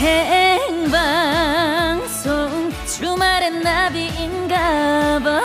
생방송 주말엔 나비인가봐.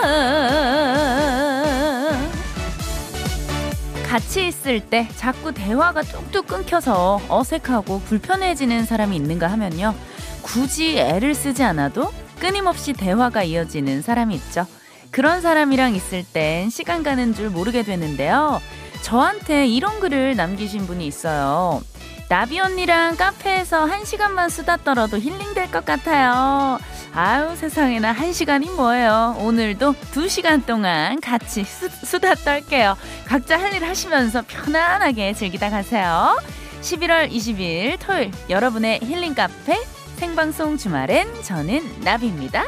같이 있을 때 자꾸 대화가 뚝뚝 끊겨서 어색하고 불편해지는 사람이 있는가 하면요, 굳이 애를 쓰지 않아도 끊임없이 대화가 이어지는 사람이 있죠. 그런 사람이랑 있을 땐 시간 가는 줄 모르게 되는데요. 저한테 이런 글을 남기신 분이 있어요. 나비 언니랑 카페에서 1시간만 수다 떨어도 힐링될 것 같아요. 아유, 세상에나 1시간이 뭐예요. 오늘도 2시간 동안 같이 수다 떨게요. 각자 할 일 하시면서 편안하게 즐기다 가세요. 11월 20일 토요일, 여러분의 힐링 카페 생방송 주말엔 저는 나비입니다.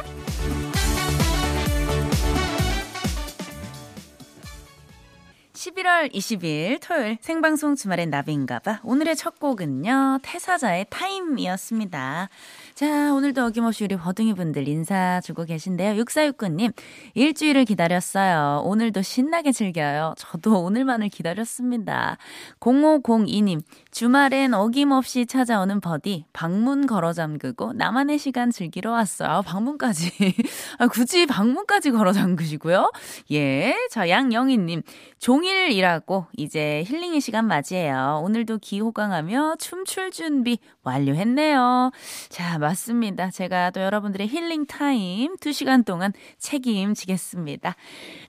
11월 20일 토요일 생방송 주말엔 나비인가봐. 오늘의 첫 곡은요, 태사자의 타임이었습니다. 자, 오늘도 어김없이 우리 버둥이분들 인사 주고 계신데요. 6469님, 일주일을 기다렸어요. 오늘도 신나게 즐겨요. 저도 오늘만을 기다렸습니다. 0502님, 주말엔 어김없이 찾아오는 버디, 방문 걸어 잠그고 나만의 시간 즐기러 왔어요. 아, 방문까지. 아, 굳이 방문까지 걸어 잠그시고요. 예, 자, 양영희님, 종일 일하고 이제 힐링의 시간 맞이해요. 오늘도 기호강하며 춤출 준비 완료했네요. 자, 맞습니다. 제가 또 여러분들의 힐링 타임 2시간 동안 책임지겠습니다.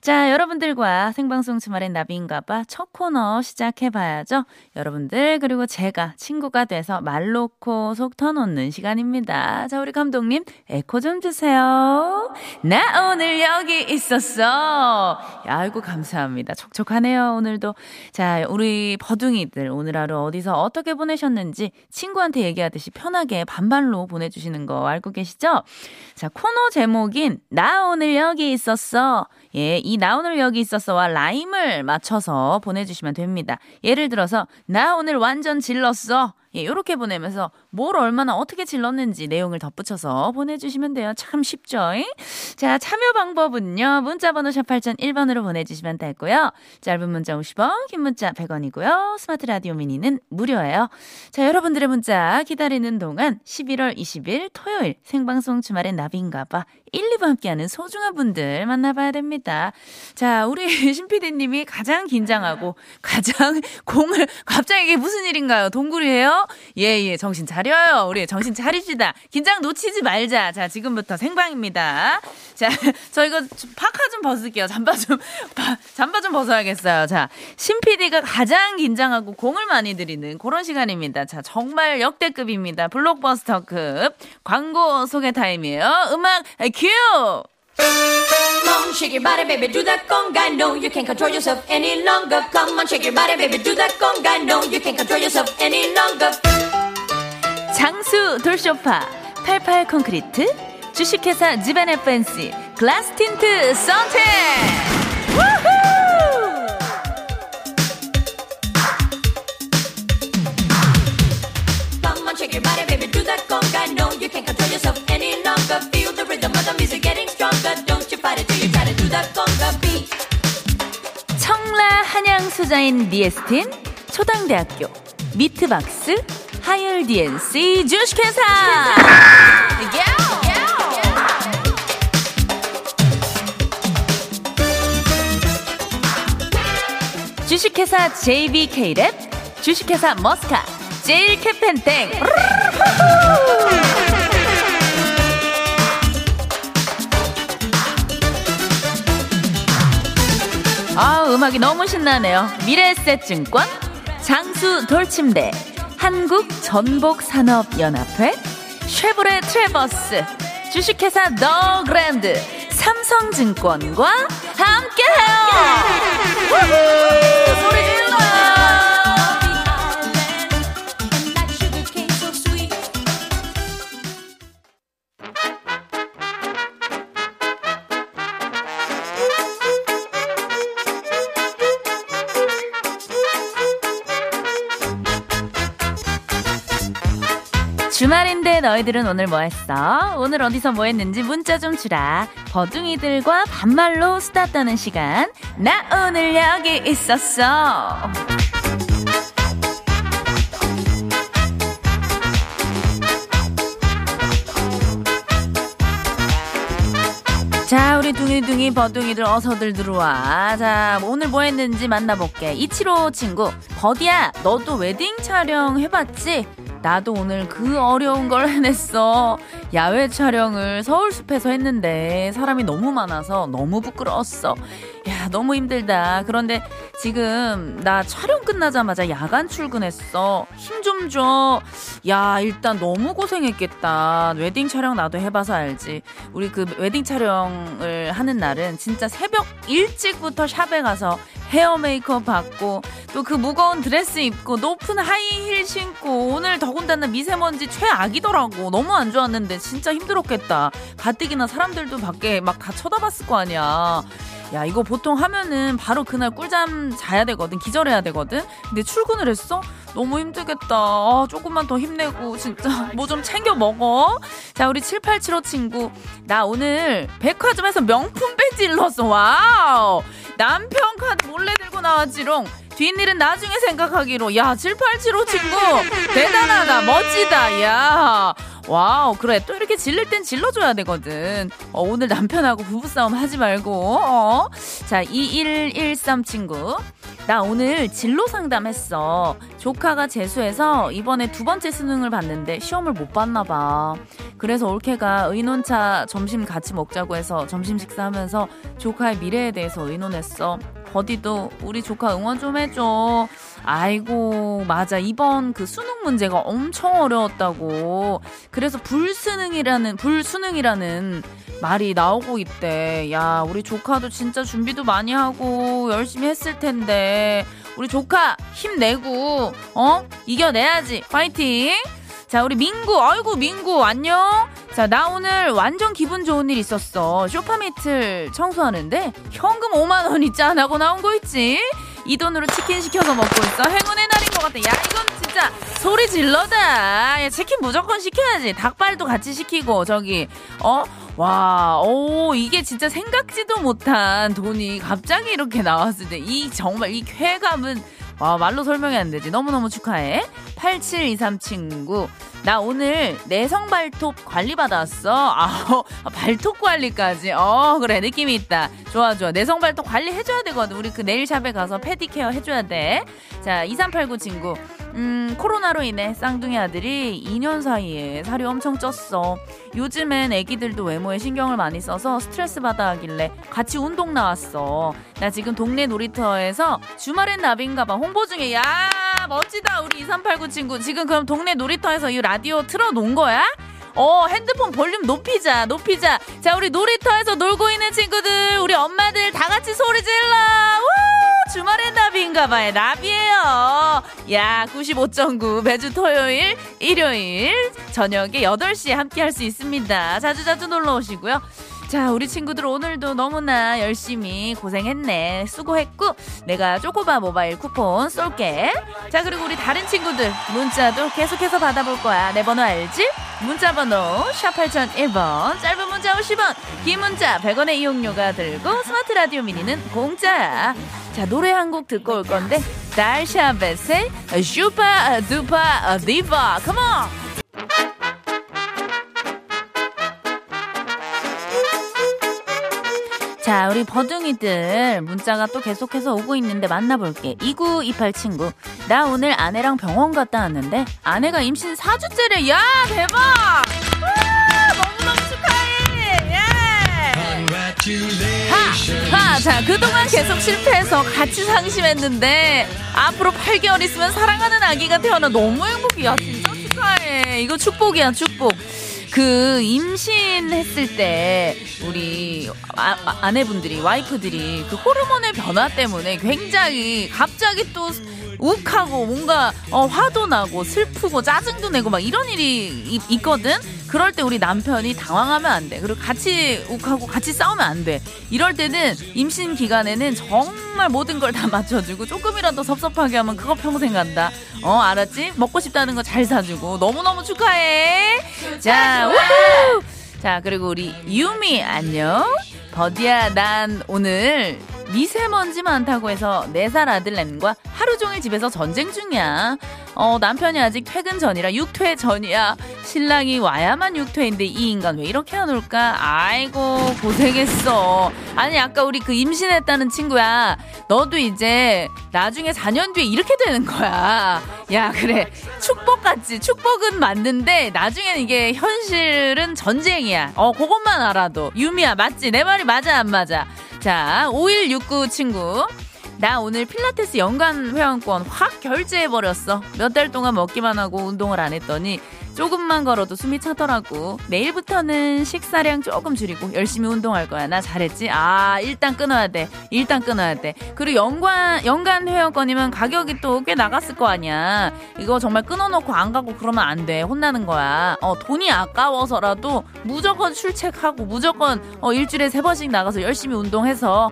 자, 여러분들과 생방송 주말엔 나비인가봐 첫 코너 시작해봐야죠. 여러분들 그리고 제가 친구가 돼서 말 놓고 속 터놓는 시간입니다. 자, 우리 감독님 에코 좀 주세요. 나 오늘 여기 있었어. 아이고, 감사합니다. 촉촉하네요, 오늘도. 자, 우리 버둥이들 오늘 하루 어디서 어떻게 보내셨는지 친구한테 얘기하듯이 편하게 반말로 보내주시는 거 알고 계시죠? 자, 코너 제목인 나 오늘 여기 있었어. 예, 이 나 오늘 여기 있었어와 라임을 맞춰서 보내주시면 됩니다. 예를 들어서 나 오늘 완전 질렀어. 예, 요렇게 보내면서 뭘 얼마나 어떻게 질렀는지 내용을 덧붙여서 보내주시면 돼요. 참 쉽죠? 잉? 자, 참여 방법은요, 문자번호 샵 8001번으로 보내주시면 되고요. 짧은 문자 50원, 긴 문자 100원이고요. 스마트 라디오 미니는 무료예요. 자, 여러분들의 문자 기다리는 동안 11월 20일 토요일 생방송 주말엔 나비인가봐 1, 2부 함께하는 소중한 분들 만나봐야 됩니다. 자, 우리 신PD님이 가장 긴장하고 가장 공을, 갑자기 이게 무슨 일인가요? 동굴이에요? 예예, 정신 차려요. 우리 정신 차립시다. 긴장 놓치지 말자. 자, 지금부터 생방입니다. 자, 저 이거 파카 좀 벗을게요. 잠바 좀 벗어야겠어요. 자, 신PD가 가장 긴장하고 공을 많이 들이는 그런 시간입니다. 자, 정말 역대급입니다. 블록버스터급 광고 소개 타임이에요. 음악 큐. Come on, shake your body, baby, do that conga. No, you can't control yourself any longer. Come on, shake your body, baby, do that conga. No, you can't control yourself any longer. 장수 돌쇼파, 88 콘크리트, 주식회사 지벤 FNC, 글라스 틴트 선택. Come on, shake your body, baby, do that conga. No, you can't control yourself any longer. Feel the rhythm of the music getting stronger. 청라 한양수자인 니에스틴, 초당대학교, 미트박스, 하이얼 DNC 주식회사. 주식회사 JBK랩, 주식회사 머스카, 제일캐펜땡. 아, 음악이 너무 신나네요. 미래에셋증권, 장수 돌침대, 한국전복산업연합회, 쉐보레 트래버스, 주식회사 더그랜드, 삼성증권과 함께해요. 소리 주말인데 너희들은 오늘 뭐 했어? 오늘 어디서 뭐 했는지 문자 좀 주라. 버둥이들과 반말로 수다 떠는 시간. 나 오늘 여기 있었어. 자, 우리 둥이둥이 버둥이들 어서들 들어와. 자, 오늘 뭐 했는지 만나볼게. 275 친구, 버디야 너도 웨딩 촬영 해봤지? 나도 오늘 그 어려운 걸 해냈어. 야외 촬영을 서울숲에서 했는데 사람이 너무 많아서 너무 부끄러웠어. 야, 너무 힘들다. 그런데 지금 나 촬영 끝나자마자 야간 출근했어. 힘 좀 줘. 야, 일단 너무 고생했겠다. 웨딩 촬영 나도 해봐서 알지. 우리 그 웨딩 촬영을 하는 날은 진짜 새벽 일찍부터 샵에 가서 헤어 메이크업 받고 또 그 무거운 드레스 입고 높은 하이힐 신고, 오늘 더군다나 미세먼지 최악이더라고. 너무 안 좋았는데 진짜 힘들었겠다. 가뜩이나 사람들도 밖에 막 다 쳐다봤을 거 아니야. 야, 이거 보통 하면은 바로 그날 꿀잠 자야 되거든. 기절해야 되거든. 근데 출근을 했어? 너무 힘들겠다. 아, 조금만 더 힘내고 진짜 뭐 좀 챙겨 먹어. 자, 우리 7875 친구, 나 오늘 백화점에서 명품 배지 일렀어. 와우. 남편 카드 몰래 들고 나왔지롱. 뒷일은 나중에 생각하기로. 야, 7875 친구 대단하다. 멋지다. 야, 와우. 그래, 또 이렇게 질릴 땐 질러줘야 되거든. 오늘 남편하고 부부싸움 하지 말고. 자, 2113 친구, 나 오늘 진로 상담했어. 조카가 재수해서 이번에 2번째 수능을 봤는데 시험을 못 봤나 봐. 그래서 올케가 의논차 점심 같이 먹자고 해서 점심 식사하면서 조카의 미래에 대해서 의논했어. 버디도 우리 조카 응원 좀 해줘. 아이고, 맞아. 이번 그 수능 문제가 엄청 어려웠다고. 그래서 불수능이라는 말이 나오고 있대. 야, 우리 조카도 진짜 준비도 많이 하고 열심히 했을 텐데 우리 조카 힘내고 이겨내야지. 파이팅. 자, 우리 민구, 아이고 민구 안녕. 자, 나 오늘 완전 기분 좋은 일 있었어. 쇼파 밑을 청소하는데 현금 5만원이 짠하고 나온 거 있지? 이 돈으로 치킨 시켜서 먹고 있어. 행운의 날인 것 같아. 야, 이건 진짜 소리 질러다. 야, 치킨 무조건 시켜야지. 닭발도 같이 시키고 저기 와, 오, 이게 진짜 생각지도 못한 돈이 갑자기 이렇게 나왔을 때 이 정말 이 쾌감은 와, 말로 설명이 안 되지. 너무너무 축하해. 8723 친구, 나 오늘 내성 발톱 관리 받았어. 발톱 관리까지. 그래, 느낌이 있다. 좋아, 좋아. 내성 발톱 관리 해줘야 되거든. 우리 그 네일샵에 가서 페디케어 해줘야 돼. 자, 2389 친구, 코로나로 인해 쌍둥이 아들이 2년 사이에 살이 엄청 쪘어. 요즘엔 애기들도 외모에 신경을 많이 써서 스트레스 받아 하길래 같이 운동 나왔어. 나 지금 동네 놀이터에서 주말엔 나비인가봐 홍보 중에. 야, 멋지다. 우리 2389 친구 지금 그럼 동네 놀이터에서 이 라디오 틀어놓은 거야? 핸드폰 볼륨 높이자. 자, 우리 놀이터에서 놀고 있는 친구들, 우리 엄마들 다 같이 소리 질러. 우! 주말엔 나비인가봐요. 나비예요. 야, 95.9 매주 토요일, 일요일 저녁에 8시에 함께할 수 있습니다. 자주자주 놀러 오시고요. 자, 우리 친구들 오늘도 너무나 열심히 고생했네. 수고했고 내가 초코바 모바일 쿠폰 쏠게. 자, 그리고 우리 다른 친구들 문자도 계속해서 받아볼 거야. 내 번호 알지? 문자 번호 샵 8001번, 짧은 문자 50원, 긴 문자 100원의 이용료가 들고 스마트 라디오 미니는 공짜. 자, 노래 한 곡 듣고 올 건데 달샤벳의 슈파 두파 디바. 컴온! 자, 우리 버둥이들 문자가 또 계속해서 오고 있는데 만나볼게. 2928 친구, 나 오늘 아내랑 병원 갔다 왔는데 아내가 임신 4주째래. 야, 대박. 너무너무 축하해. 예. 자, 그동안 계속 실패해서 같이 상심했는데 앞으로 8개월 있으면 사랑하는 아기가 태어나. 너무 행복이야. 진짜 축하해. 이거 축복이야, 축복. 그 임신했을 때 우리 아내분들이, 와이프들이 그 호르몬의 변화 때문에 굉장히 갑자기 또 욱하고 뭔가 화도 나고 슬프고 짜증도 내고 막 이런 일이 있거든. 그럴 때 우리 남편이 당황하면 안 돼. 그리고 같이 욱하고 같이 싸우면 안 돼. 이럴 때는 임신 기간에는 정말 모든 걸 다 맞춰주고 조금이라도 섭섭하게 하면 그거 평생 간다. 알았지? 먹고 싶다는 거 잘 사주고. 너무너무 축하해. 자, 우후! 자, 그리고 우리 유미 안녕. 버디야, 난 오늘 미세먼지 많다고 해서 4살 아들냄과 하루 종일 집에서 전쟁 중이야. 남편이 아직 퇴근 전이라 육퇴 전이야. 신랑이 와야만 육퇴인데 이 인간 왜 이렇게 안 올까? 아이고 고생했어. 아니 아까 우리 그 임신했다는 친구야. 너도 이제 나중에 4년 뒤에 이렇게 되는 거야. 야 그래 축복같지. 축복은 맞는데 나중에는 이게 현실은 전쟁이야. 그것만 알아도. 유미야 맞지? 내 말이 맞아 안 맞아? 자 5169 친구, 나 오늘 필라테스 연간 회원권 확 결제해버렸어. 몇 달 동안 먹기만 하고 운동을 안 했더니 조금만 걸어도 숨이 차더라고. 내일부터는 식사량 조금 줄이고 열심히 운동할 거야. 나 잘했지? 아 일단 끊어야 돼. 일단 끊어야 돼. 그리고 연간 회원권이면 가격이 또 꽤 나갔을 거 아니야. 이거 정말 끊어놓고 안 가고 그러면 안 돼. 혼나는 거야. 돈이 아까워서라도 무조건 출첵하고 무조건 일주일에 3번씩 나가서 열심히 운동해서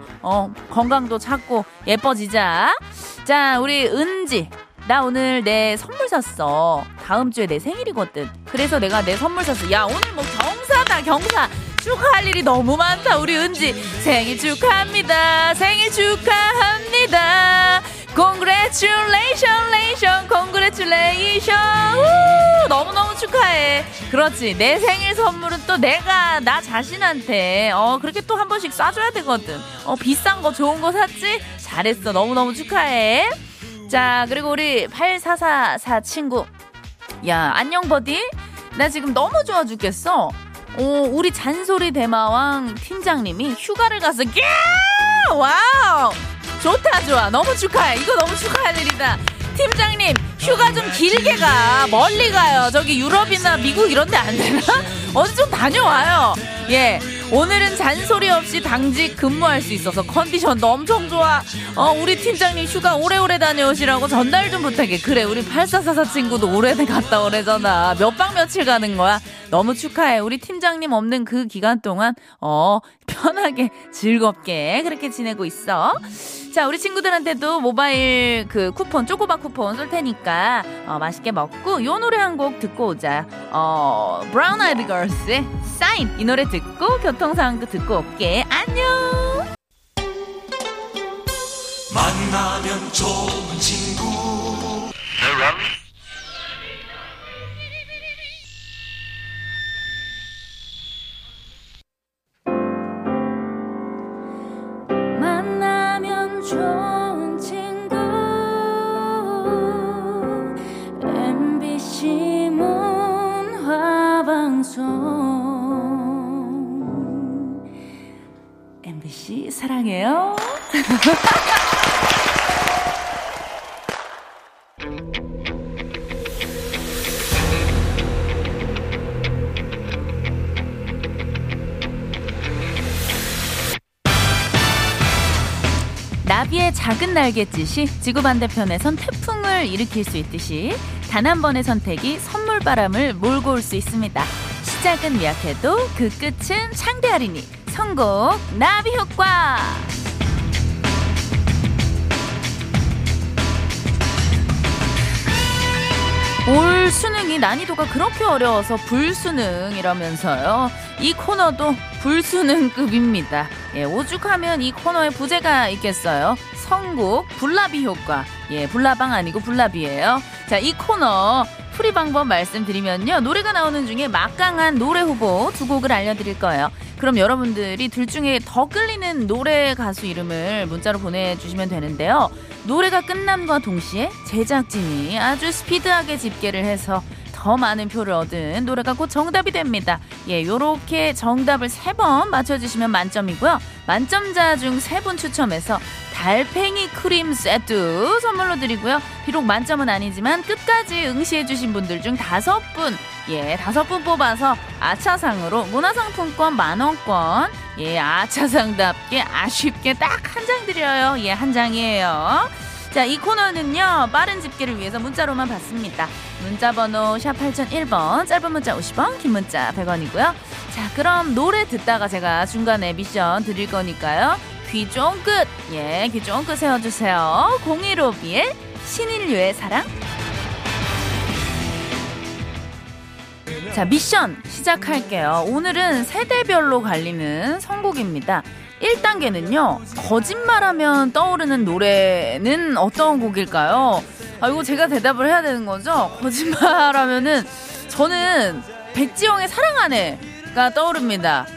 건강도 찾고 예뻐지자. 자 우리 은지, 나 오늘 내 선물 샀어. 다음 주에 내 생일이거든. 그래서 내가 내 선물 샀어. 야 오늘 뭐 경사다 경사. 축하할 일이 너무 많다. 우리 은지 생일 축하합니다. 생일 축하합니다. Congratulation Congratulation. 우, 너무너무 축하해. 그렇지, 내 생일 선물은 또 내가 나 자신한테 그렇게 또 한 번씩 쏴줘야 되거든. 비싼 거 좋은 거 샀지? 잘했어. 너무너무 축하해. 자 그리고 우리 8444 친구, 야 안녕 버디. 나 지금 너무 좋아 죽겠어. 우리 잔소리 대마왕 팀장님이 휴가를 가서 와우 좋다 좋아. 너무 축하해. 이거 너무 축하할 일이다. 팀장님 휴가 좀 길게 가. 멀리 가요. 저기 유럽이나 미국 이런 데 안 되나? 어디 좀 다녀와요. 예, 오늘은 잔소리 없이 당직 근무할 수 있어서 컨디션도 엄청 좋아. 우리 팀장님 휴가 오래오래 다녀오시라고 전달 좀 부탁해. 그래 우리 8444 친구도 오래돼 갔다 오래잖아. 몇 박 며칠 가는 거야. 너무 축하해. 우리 팀장님 없는 그 기간 동안 편하게 즐겁게 그렇게 지내고 있어. 자 우리 친구들한테도 모바일 그 쿠폰 쪼꼬바 쿠폰 쏠 테니까 맛있게 먹고 요 노래 한 곡 듣고 오자. 브라운 아이드 걸스의 사인. 이 노래 듣고 교통상황도 듣고 올게. 안녕. 만나면 좋은 친구 MBC 문화방송 MBC 사랑해요. 나비의 작은 날갯짓이 지구 반대편에선 태풍을 일으킬 수 있듯이 단 한 번의 선택이 선물바람을 몰고 올 수 있습니다. 시작은 미약해도 그 끝은 창대하리니 선곡 나비 효과. 올 수능이 난이도가 그렇게 어려워서 불수능이라면서요. 이 코너도 불수능급입니다. 예, 오죽하면 이 코너에 부제가 있겠어요. 선곡 불나비 효과. 예, 불나방 아니고 불나비예요. 자, 이 코너 풀이 방법 말씀드리면요. 노래가 나오는 중에 막강한 노래 후보 2곡을 알려드릴 거예요. 그럼 여러분들이 둘 중에 더 끌리는 노래 가수 이름을 문자로 보내주시면 되는데요. 노래가 끝남과 동시에 제작진이 아주 스피드하게 집계를 해서 더 많은 표를 얻은 노래가 곧 정답이 됩니다. 예, 요렇게 정답을 3번 맞춰주시면 만점이고요. 만점자 중 3분 추첨해서 달팽이 크림 세트 선물로 드리고요. 비록 만점은 아니지만 끝까지 응시해주신 분들 중 5분, 예, 5분 뽑아서 아차상으로 문화상품권 10,000원권, 예, 아차상답게 아쉽게 딱 한 장 드려요. 예, 한 장이에요. 자, 이 코너는요. 빠른 집계를 위해서 문자로만 받습니다. 문자번호 샵 8001번, 짧은 문자 50원, 긴 문자 100원이고요. 자, 그럼 노래 듣다가 제가 중간에 미션 드릴 거니까요. 귀 쫑긋, 예, 귀 쫑긋 세워주세요. 0152의 신인류의 사랑. 자, 미션 시작할게요. 오늘은 세대별로 갈리는 선곡입니다. 1단계는요. 거짓말하면 떠오르는 노래는 어떤 곡일까요? 아, 이거 제가 대답을 해야 되는 거죠? 거짓말하면은 저는 백지영의 사랑 안 해가 떠오릅니다.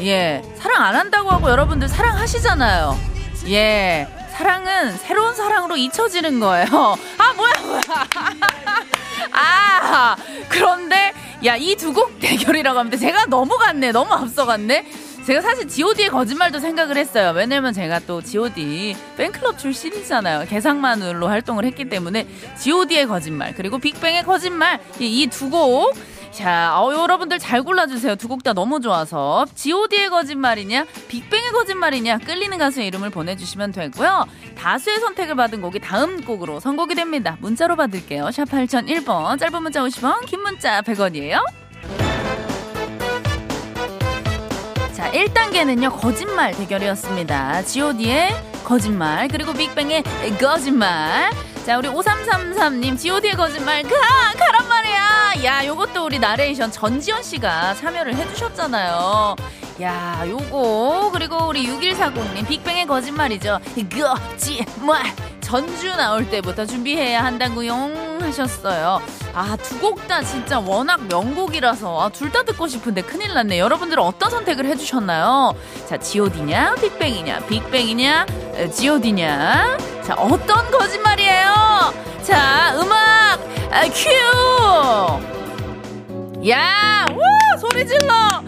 예, 사랑 안 한다고 하고 여러분들 사랑하시잖아요. 예, 사랑은 새로운 사랑으로 잊혀지는 거예요. 아, 뭐야. 아, 그런데 야, 이 두 곡 대결이라고 하는데 제가 넘어갔네. 너무 앞서갔네. 제가 사실 G.O.D의 거짓말도 생각을 했어요. 왜냐면 제가 또 G.O.D 팬클럽 출신이잖아요. 개상만으로 활동을 했기 때문에 G.O.D의 거짓말 그리고 빅뱅의 거짓말 이 두 곡. 자, 여러분들 잘 골라주세요. 두 곡 다 너무 좋아서 G.O.D의 거짓말이냐 빅뱅의 거짓말이냐 끌리는 가수의 이름을 보내주시면 되고요. 다수의 선택을 받은 곡이 다음 곡으로 선곡이 됩니다. 문자로 받을게요. 샵 8001번 짧은 문자 50원 긴 문자 100원이에요. 자, 1단계는요. 거짓말 대결이었습니다. G.O.D의 거짓말 그리고 빅뱅의 거짓말. 자, 우리 5333님 G.O.D의 거짓말 가란 말이야. 야, 요것도 우리 나레이션 전지현씨가 참여를 해주셨잖아요. 야, 요거 그리고 우리 6140님 빅뱅의 거짓말이죠. 거짓말 전주 나올 때부터 준비해야 한다구용 하셨어요. 아, 두 곡 다 진짜 워낙 명곡이라서 아, 둘 다 듣고 싶은데 큰일 났네. 여러분들은 어떤 선택을 해주셨나요? 자, G.O.D냐 빅뱅이냐 빅뱅이냐 G.O.D냐. 자, 어떤 거짓말이에요? 자, 음악 큐. 야, 우, 소리 질러.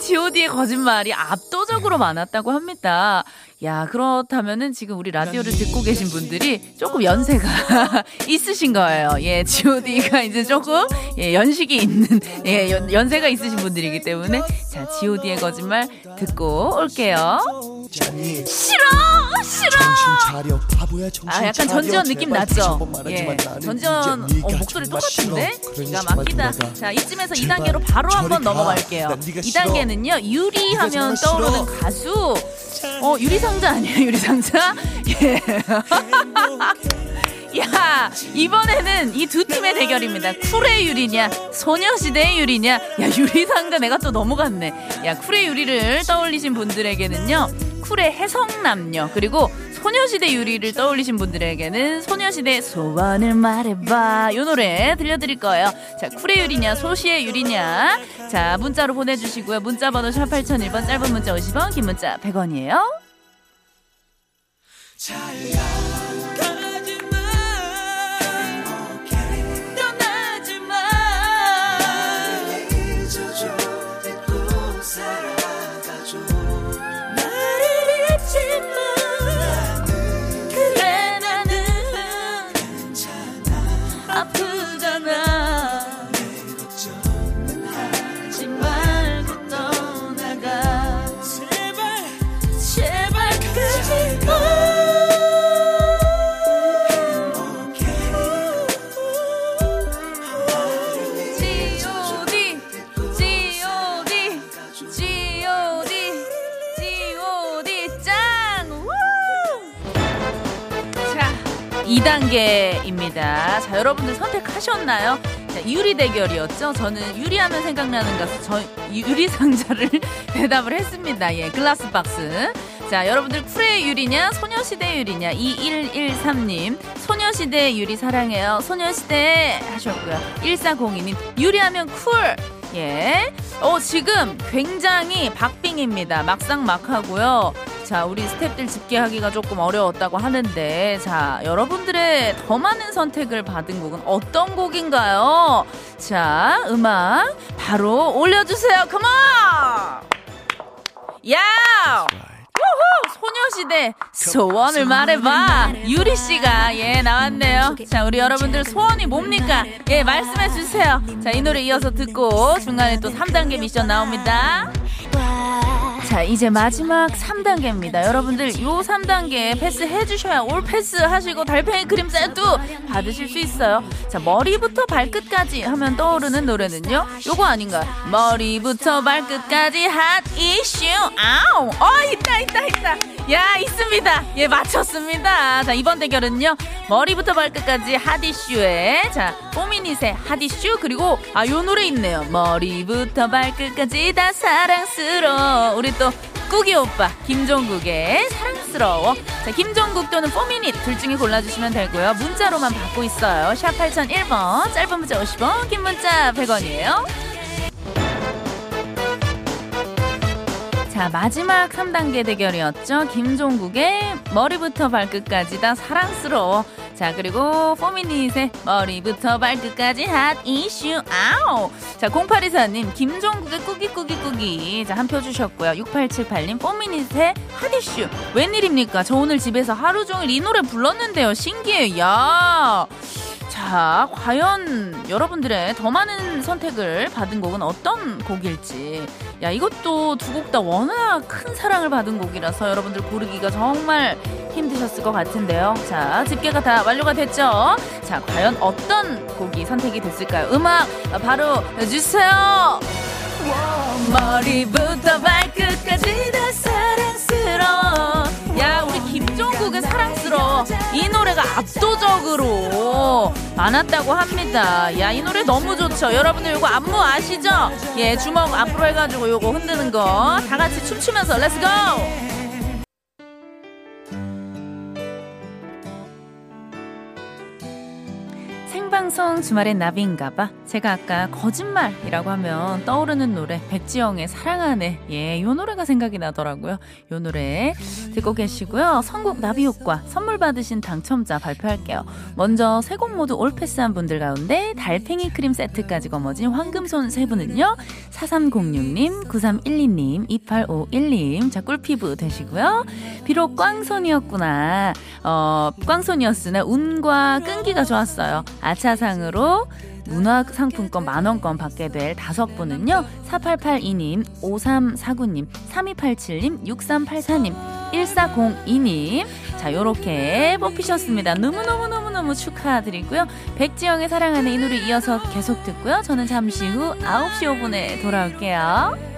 G.O.D의 거짓말이 압도적으로 많았다고 합니다. 야, 그렇다면은 지금 우리 라디오를 듣고 계신 분들이 조금 연세가 있으신 거예요. 예, G.O.D가 이제 조금 예, 연식이 있는 예, 연세가 있으신 분들이기 때문에 자, G.O.D의 거짓말 듣고 올게요. 싫어! 싫어! 아, 약간 전지현 느낌 났죠? 예, 전지현 목소리 똑같은데? 기가 막히다. 자, 이쯤에서 2단계로 바로 한번 넘어갈게요. 2단계는요. 유리하면 떠오르는 가수. 유리상자 아니에요? 유리상자? 예. 야, 이번에는 이 두 팀의 대결입니다. 쿨의 유리냐 소녀시대의 유리냐. 야, 유리상자 내가 또 넘어갔네. 야, 쿨의 유리를 떠올리신 분들에게는요. 쿨의 해성남녀 그리고 소녀시대 유리를 떠올리신 분들에게는 소녀시대 소원을 말해봐 이 노래 들려드릴 거예요. 자, 쿨의 유리냐 소시의 유리냐. 자, 문자로 보내주시고요. 문자번호 샵 8001번 짧은 문자 50원 긴 문자 100원이에요. 입니다. 자, 여러분들 선택하셨나요? 자, 유리 대결이었죠. 저는 유리하면 생각나는 가수 유리 상자를 대답을 했습니다. 예, 글라스 박스. 자, 여러분들 쿨의 유리냐 소녀시대 유리냐. 2113님 소녀시대 유리 사랑해요 소녀시대 하셨고요. 1402님 유리하면 쿨. 예. 지금 굉장히 박빙입니다. 막상 막하고요. 자, 우리 스태프들 집계하기가 조금 어려웠다고 하는데 자, 여러분들의 더 많은 선택을 받은 곡은 어떤 곡인가요? 자, 음악 바로 올려주세요. Come on! 야! 우후! 소녀시대 소원을 말해봐. 유리씨가 예 나왔네요. 자, 우리 여러분들 소원이 뭡니까? 예, 말씀해주세요. 자, 이 노래 이어서 듣고 중간에 또 3단계 미션 나옵니다. 자, 이제 마지막 3단계입니다. 여러분들 요 3단계 패스해주셔야 올 패스 하시고 달팽이 크림 세트 받으실 수 있어요. 자, 머리부터 발끝까지 하면 떠오르는 노래는요. 요거 아닌가요? 머리부터 발끝까지 핫 이슈. 아우, 있다. 야, 있습니다. 예, 맞췄습니다. 자, 이번 대결은요. 머리부터 발끝까지 핫 이슈에 자, 포미닛의 핫 이슈 그리고 아, 요 노래 있네요. 머리부터 발끝까지 다 사랑스러워. 우리 또 꾸기 오빠 김종국의 사랑스러워. 자, 김종국 또는 포미닛 둘 중에 골라주시면 되고요. 문자로만 받고 있어요. 샵 8001번, 짧은 문자 50원, 긴 문자 100원이에요. 자, 마지막 3단계 대결이었죠. 김종국의 머리부터 발끝까지 다 사랑스러워. 자, 그리고 포미닛의 머리부터 발끝까지 핫 이슈 아우. 자, 0824님 김종국의 꾸기꾸기꾸기 자, 한 표 주셨고요. 6878님 포미닛의 핫 이슈. 웬일입니까? 저 오늘 집에서 하루 종일 이 노래 불렀는데요. 신기해요. 야. 자, 과연 여러분들의 더 많은 선택을 받은 곡은 어떤 곡일지. 야, 이것도 두 곡 다 워낙 큰 사랑을 받은 곡이라서 여러분들 고르기가 정말 힘드셨을 것 같은데요. 자, 집계가 다 완료가 됐죠. 자, 과연 어떤 곡이 선택이 됐을까요? 음악 바로 주세요. 머리부터 발끝까지 다 사랑스러워. 야, 우리 김종국의 사랑스러워 이 노래가 압도적으로 많았다고 합니다. 야, 이 노래 너무 좋죠. 여러분들 요거 안무 아시죠? 예, 주먹 앞으로 해가지고 요거 흔드는 거 다 같이 춤추면서 렛츠고. 생방송 주말엔 나비인가봐. 제가 아까 거짓말이라고 하면 떠오르는 노래 백지영의 사랑하네. 예, 요 노래가 생각이 나더라고요. 요 노래 듣고 계시고요. 선곡 나비효과 선물 받으신 당첨자 발표할게요. 먼저 세 곡 모두 올패스한 분들 가운데 달팽이 크림 세트까지 거머쥔 황금손 세 분은요. 4306님, 9312님, 2851님. 자, 꿀피부 되시고요. 비록 꽝손이었구나. 꽝손이었으나 운과 끈기가 좋았어요. 아차상으로 문화상품권 만원권 받게 될 다섯 분은요. 4882님, 5349님, 3287님, 6384님, 1402님. 자, 요렇게 뽑히셨습니다. 너무너무너무너무 축하드리고요. 백지영의 사랑하는 이 노래 이어서 계속 듣고요. 저는 잠시 후 9시 5분에 돌아올게요.